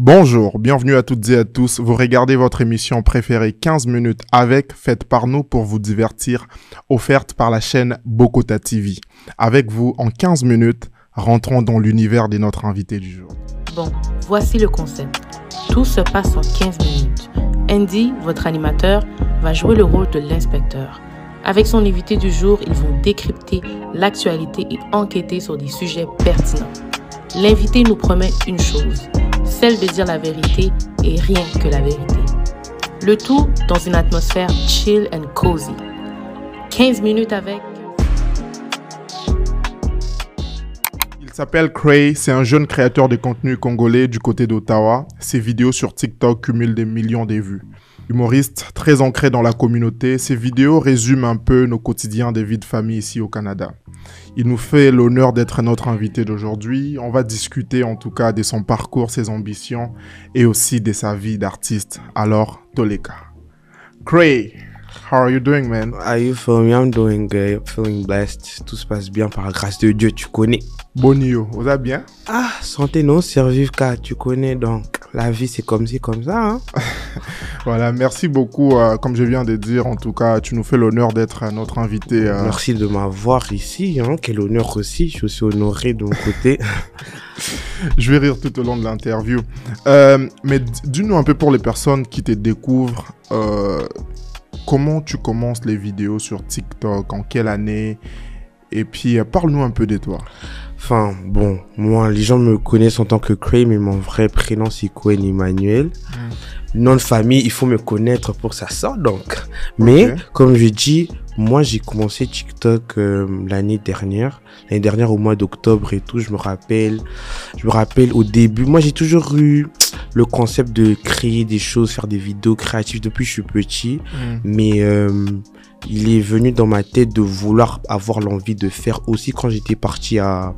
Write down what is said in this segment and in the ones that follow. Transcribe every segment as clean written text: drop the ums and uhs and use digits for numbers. Bonjour, bienvenue à toutes et à tous. Vous regardez votre émission préférée 15 minutes avec, faite par nous pour vous divertir, offerte par la chaîne Bokota TV. Avec vous, en 15 minutes, rentrons dans l'univers de notre invité du jour. Bon, voici le concept. Tout se passe en 15 minutes. Andy, votre animateur, va jouer le rôle de l'inspecteur. Avec son invité du jour, ils vont décrypter l'actualité et enquêter sur des sujets pertinents. L'invité nous promet une chose, celle de dire la vérité et rien que la vérité. Le tout dans une atmosphère chill and cozy. 15 minutes avec... Il s'appelle KRAY, c'est un jeune créateur de contenu congolais du côté d'Ottawa. Ses vidéos sur TikTok cumulent des millions de vues. Humoriste très ancré dans la communauté, ses vidéos résument un peu nos quotidiens des vies de famille ici au Canada. Il nous fait l'honneur d'être notre invité d'aujourd'hui. On va discuter en tout cas de son parcours, ses ambitions et aussi de sa vie d'artiste. Alors, Toleka. KRAY, how are you doing, man? Are you feeling? I'm doing good. I'm feeling blessed. Tout se passe bien par la grâce de Dieu, tu connais. Bonio, vous allez bien? Ah, santé non, survivre car tu connais donc. La vie, c'est comme ci, comme ça. Hein? Voilà, merci beaucoup. Comme je viens de dire, en tout cas, tu nous fais l'honneur d'être notre invité. Merci de m'avoir ici. Hein? Quel honneur aussi. Je suis honoré de mon côté. Je vais rire tout au long de l'interview. Mais dis-nous un peu pour les personnes qui te découvrent, comment tu commences les vidéos sur TikTok, en quelle année? Et puis, parle-nous un peu de toi. Enfin, bon, moi, les gens me connaissent en tant que KRAY, mais mon vrai prénom, c'est Quen Emmanuel. Nom de famille, il faut me connaître pour ça, donc. Okay. Mais, comme je dis, moi, j'ai commencé TikTok l'année dernière. L'année dernière, au mois d'octobre et tout, je me rappelle au début. Moi, j'ai toujours eu le concept de créer des choses, faire des vidéos créatives depuis que je suis petit. Mais... il est venu dans ma tête de vouloir avoir l'envie de faire aussi quand j'étais parti à...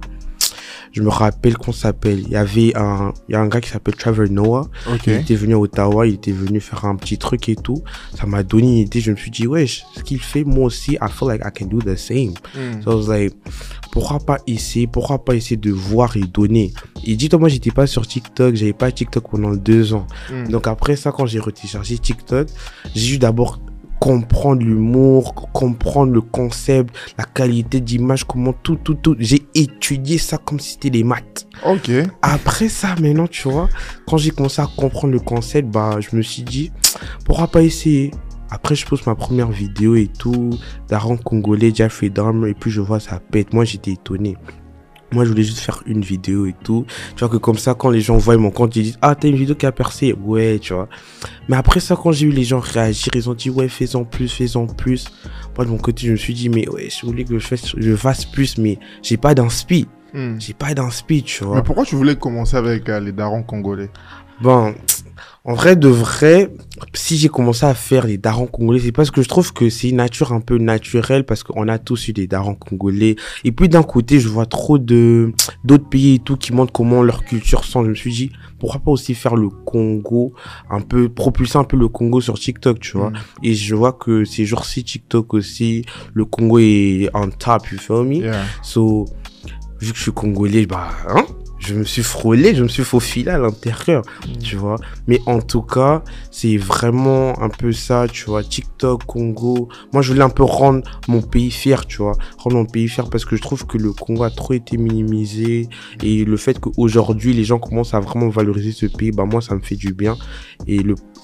Je me rappelle qu'on s'appelle... Il y a un gars qui s'appelle Trevor Noah. Okay. Il était venu à Ottawa, il était venu faire un petit truc et tout. Ça m'a donné une idée. Je me suis dit, ouais, ce qu'il fait, moi aussi, I feel like I can do the same. So I was like, pourquoi pas essayer de voir et donner. Et dis-toi, moi, j'étais pas sur TikTok. J'avais pas TikTok pendant 2 ans. Donc après ça, quand j'ai retéléchargé TikTok, j'ai eu d'abord... comprendre l'humour, comprendre le concept, la qualité d'image, comment tout. J'ai étudié ça comme si c'était des maths. Ok. Après ça, maintenant, tu vois, quand j'ai commencé à comprendre le concept, bah, je me suis dit, pourquoi pas essayer? Après, je pose ma première vidéo et tout, Daron Congolais, Jeffrey Dahmer, et puis je vois ça pète. Moi, j'étais étonné. Moi, je voulais juste faire une vidéo et tout. Tu vois que comme ça, quand les gens voient mon compte, ils disent « Ah, t'as une vidéo qui a percé ?» Ouais, tu vois. Mais après ça, quand j'ai eu les gens réagir, ils ont dit « Ouais, fais-en plus. » Moi, de mon côté, je me suis dit « Mais ouais, je voulais que je fasse plus, mais j'ai pas d'inspi. J'ai pas d'inspi, tu vois. » Mais pourquoi tu voulais commencer avec les darons congolais? Bon, en vrai de vrai, si j'ai commencé à faire les darons congolais, c'est parce que je trouve que c'est une nature un peu naturelle, parce qu'on a tous eu des darons congolais. Et puis d'un côté, je vois trop d'autres pays et tout qui montrent comment leur culture sent. Je me suis dit, pourquoi pas aussi faire le Congo, un peu, propulser un peu le Congo sur TikTok, tu vois. Et je vois que ces jours-ci, TikTok aussi, le Congo est on top, you feel me? Yeah. So, vu que je suis congolais, bah, hein? Je me suis frôlé, je me suis faufilé à l'intérieur, tu vois. Mais en tout cas, c'est vraiment un peu ça, tu vois. TikTok, Congo. Moi, je voulais un peu rendre mon pays fier, tu vois. Rendre mon pays fier parce que je trouve que le Congo a trop été minimisé. Et le fait qu'aujourd'hui, les gens commencent à vraiment valoriser ce pays, bah moi, ça me fait du bien. Et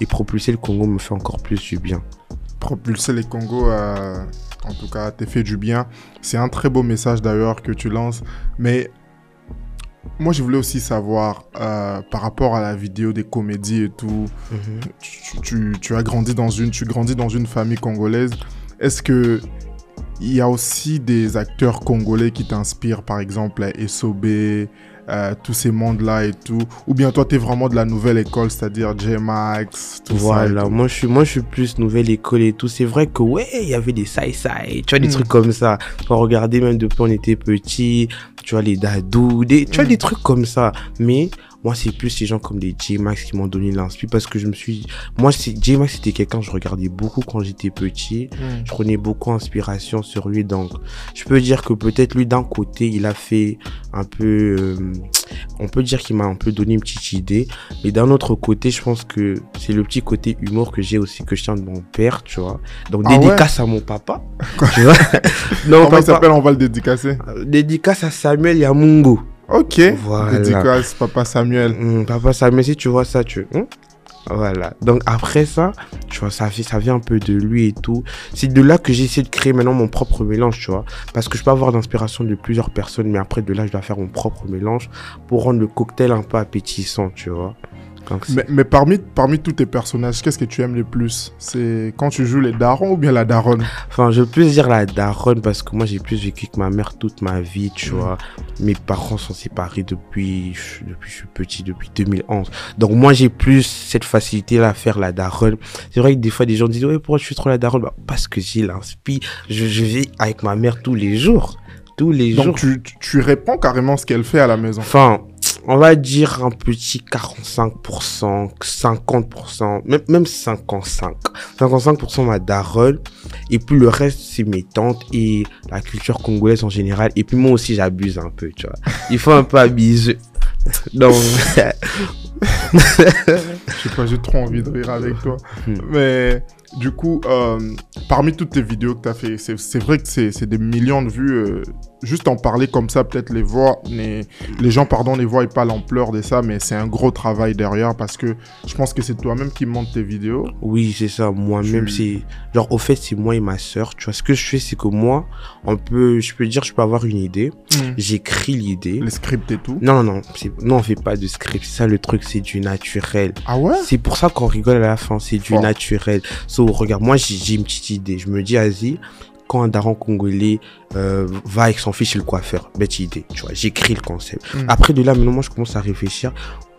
propulser le Congo me fait encore plus du bien. Propulser les Congos... En tout cas, t'es fait du bien. C'est un très beau message d'ailleurs que tu lances. Mais moi, je voulais aussi savoir par rapport à la vidéo des comédies et tout. Tu grandis dans une famille congolaise. Est-ce que il y a aussi des acteurs congolais qui t'inspirent, par exemple SOB, tous ces mondes-là et tout? Ou bien toi, t'es vraiment de la nouvelle école, c'est-à-dire J-Max, tout ça. Voilà, moi je suis plus nouvelle école et tout. C'est vrai que, ouais, il y avait des sci-sci, tu vois, des trucs comme ça. Faut regarder, même depuis on était petit, tu vois, les dadous, tu vois, des trucs comme ça. Mais Moi, c'est plus ces gens comme les J-Max qui m'ont donné l'inspiration, parce que je me suis... Moi, J-Max, c'était quelqu'un que je regardais beaucoup quand j'étais petit. Je prenais beaucoup d'inspiration sur lui. Donc, je peux dire que peut-être lui, d'un côté, il a fait un peu... on peut dire qu'il m'a un peu donné une petite idée. Mais d'un autre côté, je pense que c'est le petit côté humour que j'ai aussi, que je tiens de mon père, tu vois. Donc, dédicace à mon papa. Tu vois. Non, comment papa, il s'appelle, on va le dédicacer. Dédicace à Samuel Yamungo. Ok, voilà. Dédicace Papa Samuel. Papa Samuel, si tu vois ça, tu... Voilà, donc après ça, tu vois, ça vient un peu de lui et tout. C'est de là que j'essaie de créer maintenant mon propre mélange, tu vois. Parce que je peux avoir d'inspiration de plusieurs personnes, mais après de là, je dois faire mon propre mélange pour rendre le cocktail un peu appétissant, tu vois. Mais parmi tous tes personnages, qu'est-ce que tu aimes le plus? C'est quand tu joues les darons ou bien la daronne? Enfin, je peux dire la daronne parce que moi, j'ai plus vécu que ma mère toute ma vie, tu vois. Mes parents sont séparés depuis je suis petit, depuis 2011. Donc, moi, j'ai plus cette facilité-là à faire la daronne. C'est vrai que des fois, des gens disent « Ouais, pourquoi je suis trop la daronne ?» Bah, parce que j'ai l'inspire. Je vis avec ma mère tous les jours. Tous les jours. Donc, tu réponds carrément ce qu'elle fait à la maison. Enfin... On va dire un petit 45%, 50%, même 55%. 55% ma daronne. Et puis le reste, c'est mes tantes et la culture congolaise en général. Et puis moi aussi, j'abuse un peu, tu vois. Il faut un peu abuser. Donc... Je sais pas, j'ai trop envie de rire avec toi. Mais du coup, parmi toutes tes vidéos que tu as fait, c'est vrai que c'est des millions de vues. Juste en parler comme ça, peut-être les gens, pardon, ne voient pas l'ampleur de ça, mais c'est un gros travail derrière parce que je pense que c'est toi-même qui montes tes vidéos. Oui, c'est ça. Moi-même, c'est genre au fait, c'est moi et ma sœur. Tu vois, ce que je fais, c'est que moi, je peux avoir une idée. J'écris l'idée. Le script et tout. Non, on fait pas de script. C'est ça le truc, c'est du naturel. Ah ouais. C'est pour ça qu'on rigole à la fin. C'est du naturel. So, regarde, moi, j'ai une petite idée. Je me dis, vas-y. Quand un daron congolais va avec son fils chez le coiffeur, bête idée, tu vois, j'écris le concept. Après de là, maintenant, moi, je commence à réfléchir.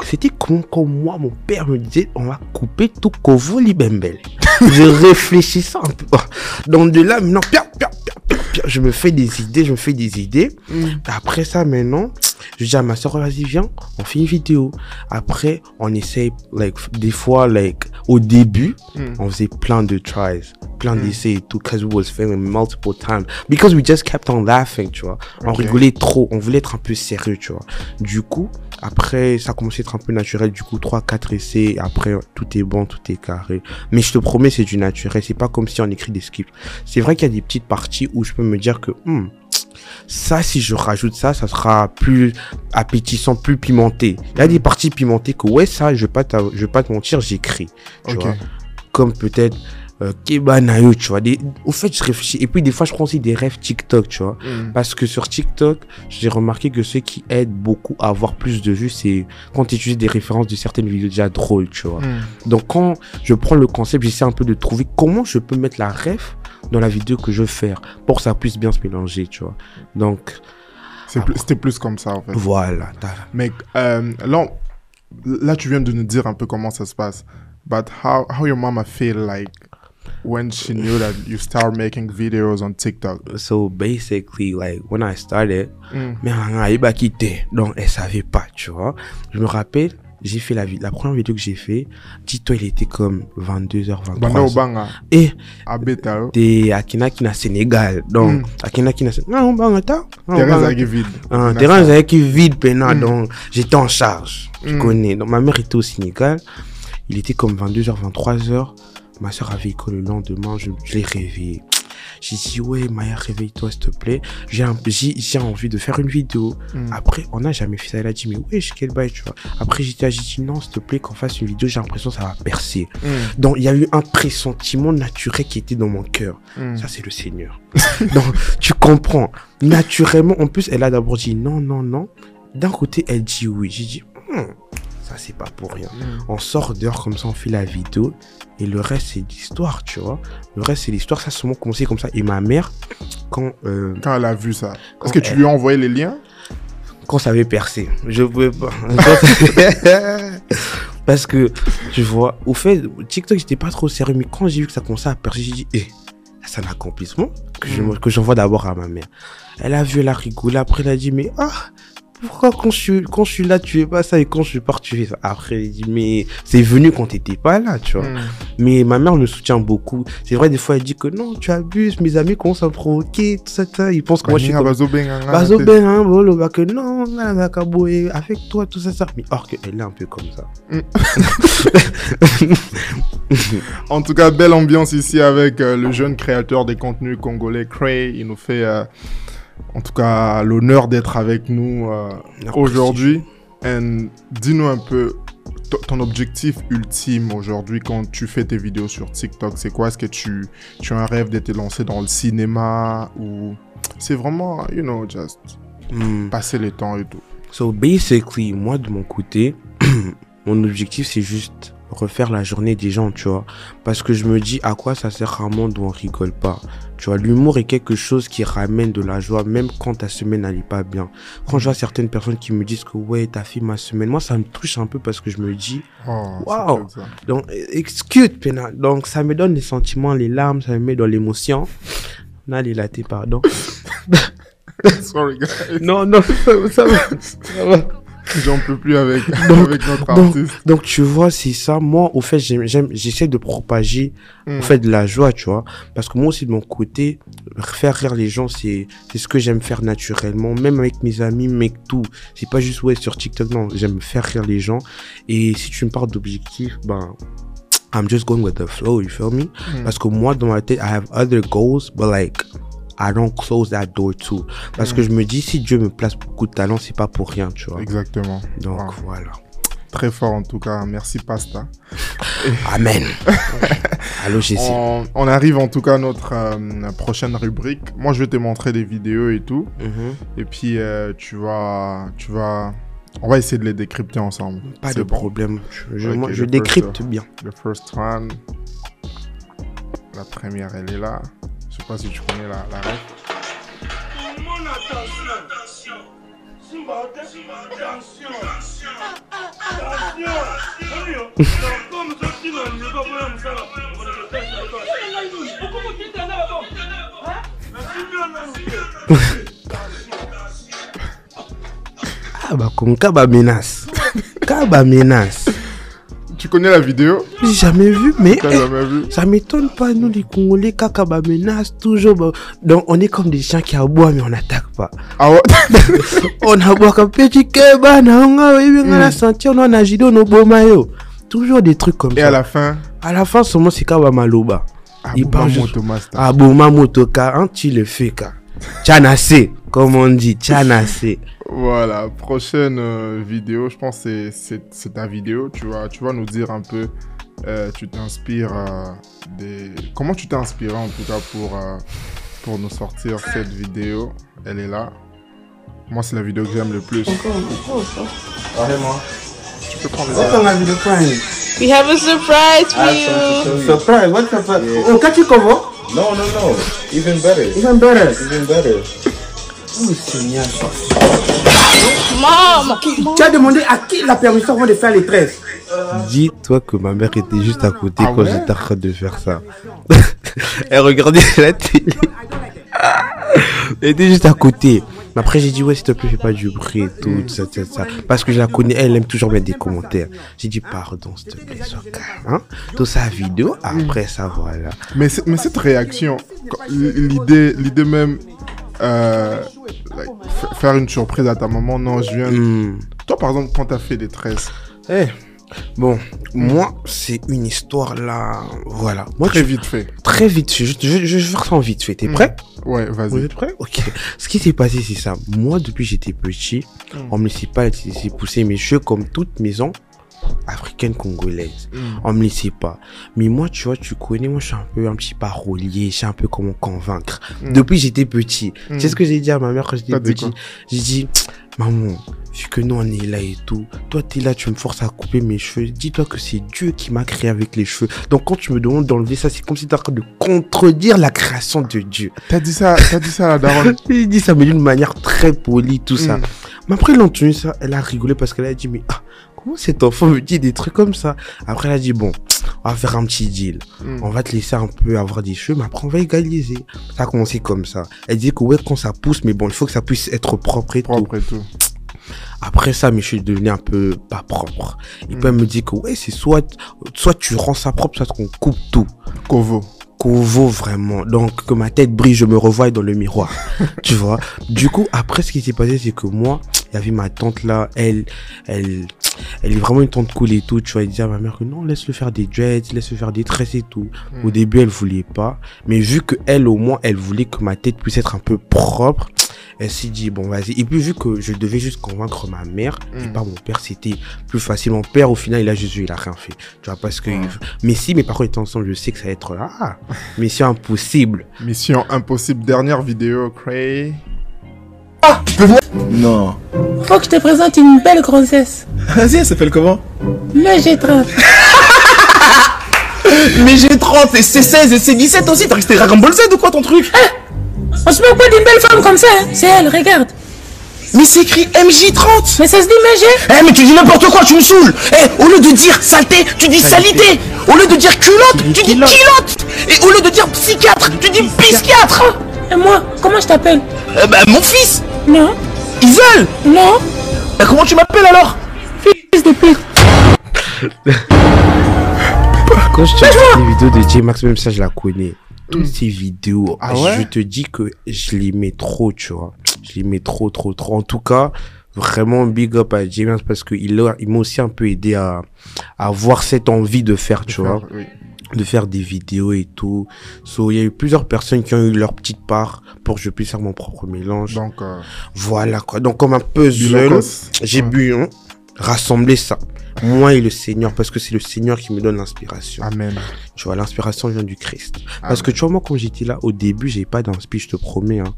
C'était comme quand moi, mon père me disait, on va couper tout Kovo Libembel. Je réfléchissais un peu. Donc de là, maintenant, je me fais des idées, Après ça, maintenant, je dis à ma soeur, vas-y, viens, on fait une vidéo. Après, on essaye, des fois, au début, on faisait plein de tries, plein d'essais et tout, because we was failing multiple times, because we just kept on laughing, tu vois. On rigolait trop, on voulait être un peu sérieux, tu vois. Du coup, après, ça commençait à être un peu naturel, du coup, 3-4 essais, après, tout est bon, tout est carré. Mais je te promets, c'est du naturel, c'est pas comme si on écrit des scripts. C'est vrai qu'il y a des petites parties où je peux me dire que, ça, si je rajoute ça, ça sera plus appétissant, plus pimenté. Il y a des parties pimentées que, ouais, ça, je vais pas te mentir, j'écris. Tu vois, comme peut-être, Kebanayo, tu vois. Au fait, je réfléchis. Et puis, des fois, je prends aussi des rêves TikTok, tu vois. Parce que sur TikTok, j'ai remarqué que ceux qui aident beaucoup à avoir plus de vues, c'est quand tu utilises des références de certaines vidéos déjà drôles, tu vois. Donc, quand je prends le concept, j'essaie un peu de trouver comment je peux mettre la rêve dans la vidéo que je veux faire pour que ça puisse bien se mélanger, tu vois. Donc, c'était plus comme ça, en fait. Voilà. Mais là, tu viens de nous dire un peu comment ça se passe. But how your mama feel like when she knew that you start making videos on TikTok? So basically, like when I started, mais on a pas quitté, donc elle savait pas, tu vois. Je me rappelle, j'ai fait la première vidéo que j'ai fait, dis-toi, il était comme 22h23. Et t'es Akinakina Sénégal, donc Akinakina Sénégal, terrain qui vide pena, donc j'étais en charge, tu connais. Donc ma mère était au Sénégal, il était comme 22h23h. Ma soeur avait école le lendemain, je l'ai réveillée. J'ai dit, ouais, Maya, réveille-toi, s'il te plaît. J'ai envie de faire une vidéo. Après, on n'a jamais fait ça. Elle a dit, mais ouais, quel bail, tu vois. Après, j'ai dit, non, s'il te plaît, qu'on fasse une vidéo, j'ai l'impression que ça va percer. Donc, il y a eu un pressentiment naturel qui était dans mon cœur. Ça, c'est le Seigneur. Donc, tu comprends. Naturellement, en plus, elle a d'abord dit, non. D'un côté, elle dit oui. J'ai dit, ça, c'est pas pour rien. On sort dehors comme ça, on fait la vidéo. Et le reste, c'est l'histoire, tu vois. Le reste, c'est l'histoire. Ça a sûrement commencé comme ça. Et ma mère, quand elle a vu ça, est-ce que tu lui as envoyé les liens? Quand ça avait percé. Je pouvais pas. Parce que, tu vois, au fait, TikTok, j'étais pas trop sérieux. Mais quand j'ai vu que ça commençait à percer, j'ai dit, c'est un accomplissement que j'envoie d'abord à ma mère. Elle a vu, elle a rigolé. Après, elle a dit, mais pourquoi quand je suis là, tu fais pas ça, et quand je suis parti, tu fais ça. Après, il dit, mais c'est venu quand t'étais pas là, tu vois. Mm. Mais ma mère me soutient beaucoup. C'est vrai, des fois, elle dit que non, tu abuses, mes amis commencent à me provoquer, tout ça, tout ça. Ils pensent que moi, je suis comme... Bazobeng, hein, bolo, bah que non, Nakaboé, avec toi, tout ça, ça. Mais or qu'elle est un peu comme ça. Mm. En tout cas, belle ambiance ici avec le jeune créateur des contenus congolais, KRAY. Il nous fait... en tout cas, l'honneur d'être avec nous aujourd'hui. Dis-nous un peu ton objectif ultime aujourd'hui quand tu fais tes vidéos sur TikTok. C'est quoi? Est-ce que tu as un rêve d'être lancé dans le cinéma ou c'est vraiment, you know, just passer le temps et tout? So basically, moi de mon côté, mon objectif c'est juste refaire la journée des gens, tu vois, parce que je me dis à quoi ça sert un monde où on rigole pas, tu vois. L'humour est quelque chose qui ramène de la joie, même quand ta semaine n'allait pas bien. Quand je vois certaines personnes qui me disent que ouais, t'as fait ma semaine, moi ça me touche un peu parce que je me dis waouh, wow. Donc excuse Pena, donc ça me donne les sentiments, les larmes, ça me met dans l'émotion. On a les latés, pardon. Sorry guys. Non non, ça va, ça va. J'en peux plus avec, avec notre artiste. Donc, tu vois, c'est ça. Moi, au fait, j'essaie de propager au fait, de la joie, tu vois. Parce que moi aussi, de mon côté, faire rire les gens, c'est ce que j'aime faire naturellement. Même avec mes amis, mec, tout. C'est pas juste, ouais, sur TikTok, non. J'aime faire rire les gens. Et si tu me parles d'objectif, ben... I'm just going with the flow, you feel me? Parce que moi, dans ma tête, I have other goals, but like... I don't close that door too. Parce que je me dis, si Dieu me place beaucoup de talent, c'est pas pour rien, tu vois. Exactement. Donc, voilà. Très fort, en tout cas. Merci, Pasta. Amen. Allô, Jessie. On arrive, en tout cas, à notre prochaine rubrique. Moi, je vais te montrer des vidéos et tout. Et puis, tu vas... On va essayer de les décrypter ensemble. Pas de problème. Je décrypte bien. The first one. La première, elle est là. Je sais pas si tu connais la règle. Tout le monde, attention. Ah bah comme Kaba menace. Kaba menace. Tu connais la vidéo? J'ai jamais vu, mais ça m'étonne pas, nous les Congolais, caca, bah, menace, toujours. Bah, donc on est comme des chiens qui aboient, mais on n'attaque pas. Ah ouais? On aboie comme petit keba, on a la ceinture, on a gido, on a beau maillot. Toujours des trucs comme ça. Et à la fin? À la fin, seulement c'est Kaba Maloba. Abouma Motoka, hein, tu le fais, ka. Tchanase, comme on dit, tchanase. Voilà, prochaine vidéo, je pense que c'est ta vidéo. Tu vas nous dire un peu, tu t'inspires des... Comment tu t'es inspiré en tout cas pour nous sortir cette vidéo. Elle est là. Moi, c'est la vidéo que j'aime le plus. Vraiment. Tu peux prendre les surprises. We have a surprise for you. Surprise, what surprise? Oh, catch you comment? No, no, no. Even better. Even better. Even better. Oh, Seigneur. Maman, tu as demandé à qui la permission avant de faire les tresses? Dis-toi que ma mère était juste à côté quand j'étais en train de faire ça. Elle regardait la télé. Elle était juste à côté. Mais après, j'ai dit, ouais, s'il te plaît, fais pas du bruit et tout, ça. Parce que je la connais, elle aime toujours mettre des commentaires. J'ai dit, pardon, s'il te plaît, sois calme. Hein? Tout ça, vidéo, après ça, voilà. Mais cette réaction, l'idée même. Like, faire une surprise à ta maman, non, je viens. Toi, par exemple, quand t'as fait des tresses. Bon, moi, c'est une histoire là. Voilà. Moi, très vite fait. Très vite fait. Je ressens vite fait. T'es prêt? Ouais, vas-y. Vous êtes prêts? Ok. Ce qui s'est passé, c'est ça. Moi, depuis que j'étais petit, on me laissait pas laisser pousser mes cheveux comme toute maison africaine congolaise. On me laissait pas. Mais moi, tu vois, tu connais, moi, je suis un peu un petit parolier, je sais un peu comment convaincre. Depuis j'étais petit. Tu sais ce que j'ai dit à ma mère quand j'étais petit? J'ai dit, maman, vu que nous on est là et tout, toi t'es là, tu me forces à couper mes cheveux. Dis-toi que c'est Dieu qui m'a créé avec les cheveux. Donc quand tu me demandes d'enlever ça, c'est comme si t'es en train de contredire la création de Dieu. T'as dit ça à la daronne? J'ai dit ça, mais d'une manière très polie, tout ça. Mais après, elle a entendu ça, elle a rigolé parce qu'elle a dit, mais comment cet enfant me dit des trucs comme ça? Après, elle a dit, bon, on va faire un petit deal. On va te laisser un peu avoir des cheveux, mais après, on va égaliser. Ça a commencé comme ça. Elle dit que ouais, quand ça pousse, mais bon, il faut que ça puisse être propre et tout. Après ça, mais je suis devenu un peu pas propre. Il peut me dire que ouais, c'est soit tu rends ça propre, soit qu'on coupe tout. Qu'on vaut vraiment. Donc, que ma tête brille, je me revois dans le miroir. Tu vois. Du coup, après, ce qui s'est passé, c'est que moi, il y avait ma tante là, elle est vraiment une tante cool et tout, tu vois. Elle disait à ma mère que non, laisse-le faire des dreads, laisse-le faire des tresses et tout. Au début, elle voulait pas. Mais vu qu'elle, au moins, elle voulait que ma tête puisse être un peu propre, elle s'est dit, bon, vas-y. Et puis, vu que je devais juste convaincre ma mère et pas mon père, c'était plus facile. Mon père, au final, il a juste, il a rien fait. Tu vois, parce que. Mais si, mais par contre, étant ensemble, je sais que ça va être là. Ah, mission impossible. Mission impossible, dernière vidéo, Kray. Ah, tu peux venir? Non. Faut que je te présente une belle grossesse. Vas-y, elle s'appelle comment? Le G30. Mais G30, et c'est 16 et c'est 17 aussi. T'as resté Dragon Ball Z ou quoi ton truc? On se moque pas d'une belle femme comme ça, hein. C'est elle, regarde. Mais c'est écrit MJ30. Mais ça se dit MJ. Eh mais tu dis n'importe quoi, tu me saoules. Eh, au lieu de dire saleté, tu dis salité. Au lieu de dire culotte, tu dis culotte. Et au lieu de dire psychiatre, tu dis psychiatre. Et moi, comment je t'appelle? Bah mon fils. Non. Isel. Non. Bah comment tu m'appelles alors? Fils de pute. Quand je te dis les vidéos de J-Max, même ça je la connais. Toutes ces vidéos, ah ouais, je te dis que je les mets trop, tu vois. Je les mets trop. En tout cas, vraiment big up à J-Max parce qu'il m'a aussi un peu aidé à avoir cette envie de faire, tu vois. De faire des vidéos et tout. So, il y a eu plusieurs personnes qui ont eu leur petite part pour que je puisse faire mon propre mélange. Donc, voilà quoi. Donc, comme un puzzle, j'ai bu, hein, rassembler ça. Moi et le Seigneur, parce que c'est le Seigneur qui me donne l'inspiration. Amen. Tu vois, l'inspiration vient du Christ. Amen. Parce que tu vois, moi, quand j'étais là, au début, j'avais pas d'inspiration, je te promets. Hein.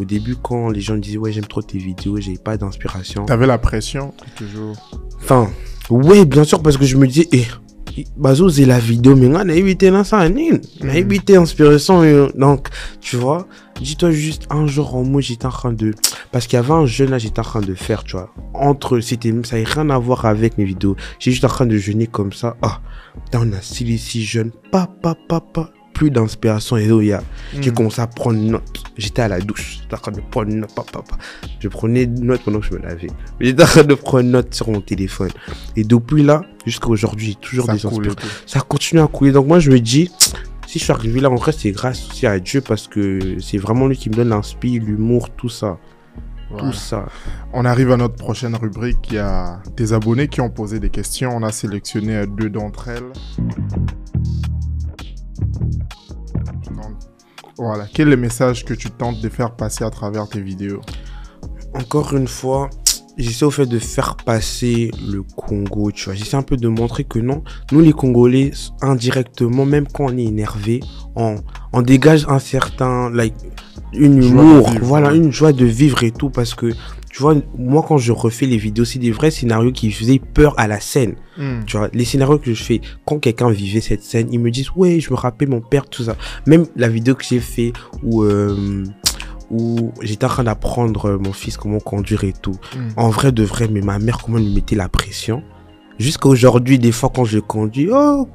Au début, quand les gens disaient, ouais, j'aime trop tes vidéos, j'avais pas d'inspiration. T'avais la pression, toujours. Enfin, ouais, bien sûr, parce que je me disais, eh, Bazo, c'est la vidéo, mais on a évité l'insanine, on a évité l'inspiration. Donc, tu vois, dis-toi juste un jour en moi, j'étais en train de. Parce qu'il y avait un jeûne là, j'étais en train de faire, tu vois. Entre, c'était, ça n'avait rien à voir avec mes vidéos. J'étais juste en train de jeûner comme ça. Ah, on a si jeune, plus d'inspiration et tout. J'ai commencé à prendre note. J'étais à la douche, j'étais en train de prendre note. Je prenais note pendant que je me lavais. J'étais en train de prendre note sur mon téléphone. Et depuis là, jusqu'à aujourd'hui, j'ai toujours des inspirations. Ça continue à couler. Donc moi, je me dis, si je suis arrivé là, en vrai, c'est grâce aussi à Dieu parce que c'est vraiment lui qui me donne l'inspiration, l'humour, tout ça. Voilà. Tout ça. On arrive à notre prochaine rubrique. Il y a des abonnés qui ont posé des questions. On a sélectionné deux d'entre elles. Donc, voilà, quel est le message que tu tentes de faire passer à travers tes vidéos? Encore une fois, j'essaie au fait de faire passer le Congo, tu vois. J'essaie un peu de montrer que non, nous les Congolais, indirectement, même quand on est énervé, on dégage un certain, like, une humour, voilà, une joie de vivre et tout. Parce que, tu vois, moi quand je refais les vidéos, c'est des vrais scénarios qui faisaient peur à la scène. Tu vois, les scénarios que je fais, quand quelqu'un vivait cette scène, ils me disent, ouais, je me rappelle mon père, tout ça. Même la vidéo que j'ai fait où j'étais en train d'apprendre mon fils comment conduire et tout. En vrai de vrai, mais ma mère, comment elle me mettait la pression. Jusqu'à aujourd'hui, des fois, quand je conduis, oh,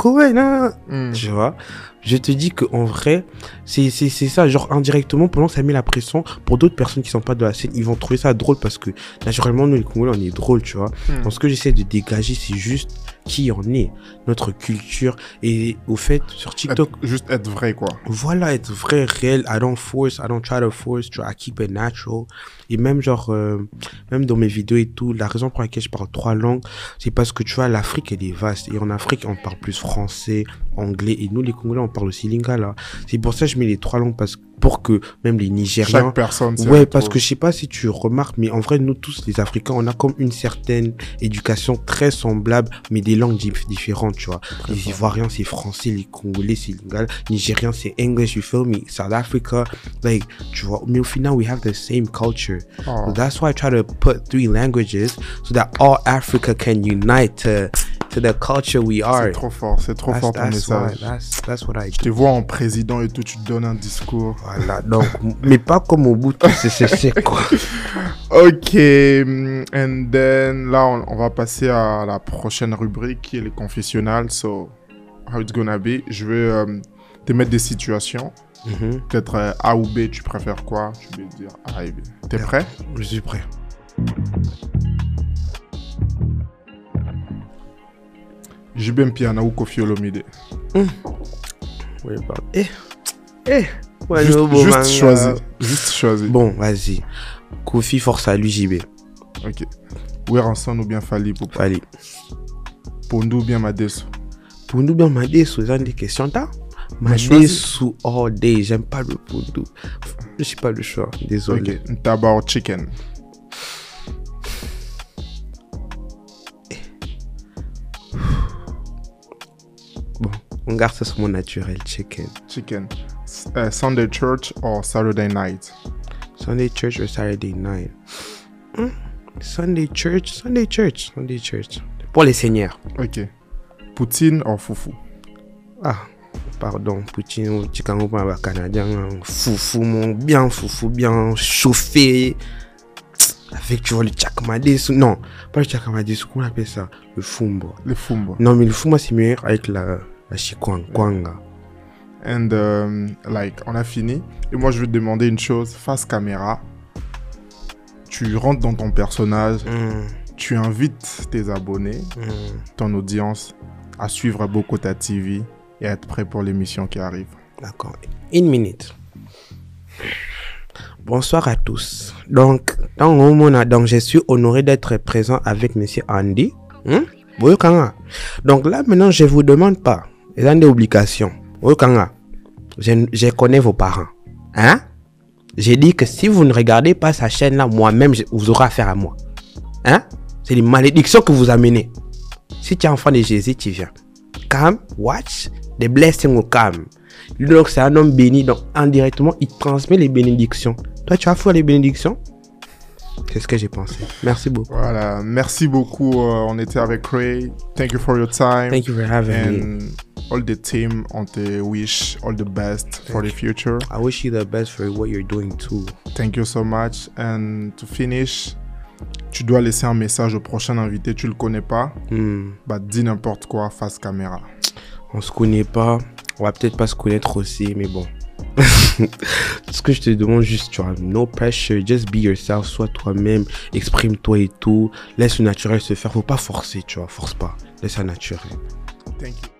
Quen, hein, tu vois. Je te dis qu'en vrai, c'est ça, genre indirectement, pendant que ça met la pression, pour d'autres personnes qui sont pas de la scène, ils vont trouver ça drôle parce que naturellement, nous les Congolais, on est drôle, tu vois. Donc ce que j'essaie de dégager, c'est juste qui on est, notre culture, et au fait, sur TikTok... juste être vrai, quoi. Voilà, être vrai, réel, I don't force, I don't try to force, tu vois, I keep it natural. Et même genre, même dans mes vidéos et tout, la raison pour laquelle je parle 3 langues, c'est parce que tu vois, l'Afrique, elle est vaste, et en Afrique, on parle plus français, anglais, et nous les Congolais, on parle aussi lingala. C'est pour ça que je mets les 3 langues, parce pour que même les Nigériens, chaque personne, ouais, parce que je sais pas si tu remarques, mais en vrai nous tous les Africains, on a comme une certaine éducation très semblable, mais des langues différentes, tu vois. Les Ivoiriens c'est français, les Congolais c'est lingala, les Nigériens c'est English, you feel me, South Africa, like, tu vois. Mais au final we have the same culture. So that's why I try to put 3 languages so that all Africa can unite to the culture we are. C'est trop fort ton message. That's what I do. Je te vois en président et tout, tu te donnes un discours. Voilà, donc, mais pas comme au bout de c'est quoi. Ok, and then, là, on va passer à la prochaine rubrique qui est les confessionnals. So, how it's gonna be? Je vais te mettre des situations. Peut-être A ou B, tu préfères quoi? Je vais te dire A et B. T'es prêt? Je suis prêt. Jibempi ana uko fiolomide. Ouais, bah. Ouais, juste choisi. Bon, vas-y. Kofi, force à lui, JB. Ok. Ouer ensemble ou bien Fali pour Fali. Pondou bien Madesso. Pondou bien Madesso, j'ai des questions là. Madesso, oh, j'aime pas le pondou. Je suis pas le choix, désolé. Okay. Tabar chicken. Bon, on garde ça sur mon naturel, chicken. Chicken. Sunday church or Saturday night? Sunday church or Saturday night? Sunday church, Sunday church, Sunday church. Pour les seigneurs. Ok. Poutine or foufou? Ah, pardon, poutine, tu can't ouvrir un canadien, foufou, bien foufou, bien chauffé. Avec, tu vois, le tchakmadis. Non, pas le tchakmadis, comment on appelle ça? Le fumbo. Le fumbo. Non, mais le fumbo, c'est mieux avec la chikwanga. And, like, on a fini. Et moi, je vais te demander une chose, face caméra. Tu rentres dans ton personnage, tu invites tes abonnés, ton audience, à suivre Bokota TV et à être prêt pour l'émission qui arrive. D'accord. Une minute. Bonsoir à tous. Donc, je suis honoré d'être présent avec M. Andy. Donc là, maintenant, je ne vous demande pas. Ils ont des obligations. Je connais vos parents. Hein? J'ai dit que si vous ne regardez pas sa chaîne là, moi-même, vous aurez affaire à moi. Hein? C'est les malédictions que vous amenez. Si tu es enfant de Jésus, tu viens. Come, watch, the blessing will come. Donc c'est un homme béni, donc indirectement, il transmet les bénédictions. Toi, tu as foi les bénédictions? C'est ce que j'ai pensé. Merci beaucoup. Voilà, merci beaucoup. On était avec KRAY. Thank you for your time. Thank you for having me. All the team, on te wish all the best for the future. I wish you the best for what you're doing too. Thank you so much. And to finish, tu dois laisser un message au prochain invité. Tu le connais pas, bah dis n'importe quoi face caméra. On se connaît pas, on va peut-être pas se connaître aussi, mais bon. Ce que je te demande juste, tu vois, no pressure, just be yourself, sois toi-même, exprime-toi et tout. Laisse le naturel se faire, faut pas forcer, tu vois, force pas, laisse le naturel. Thank you.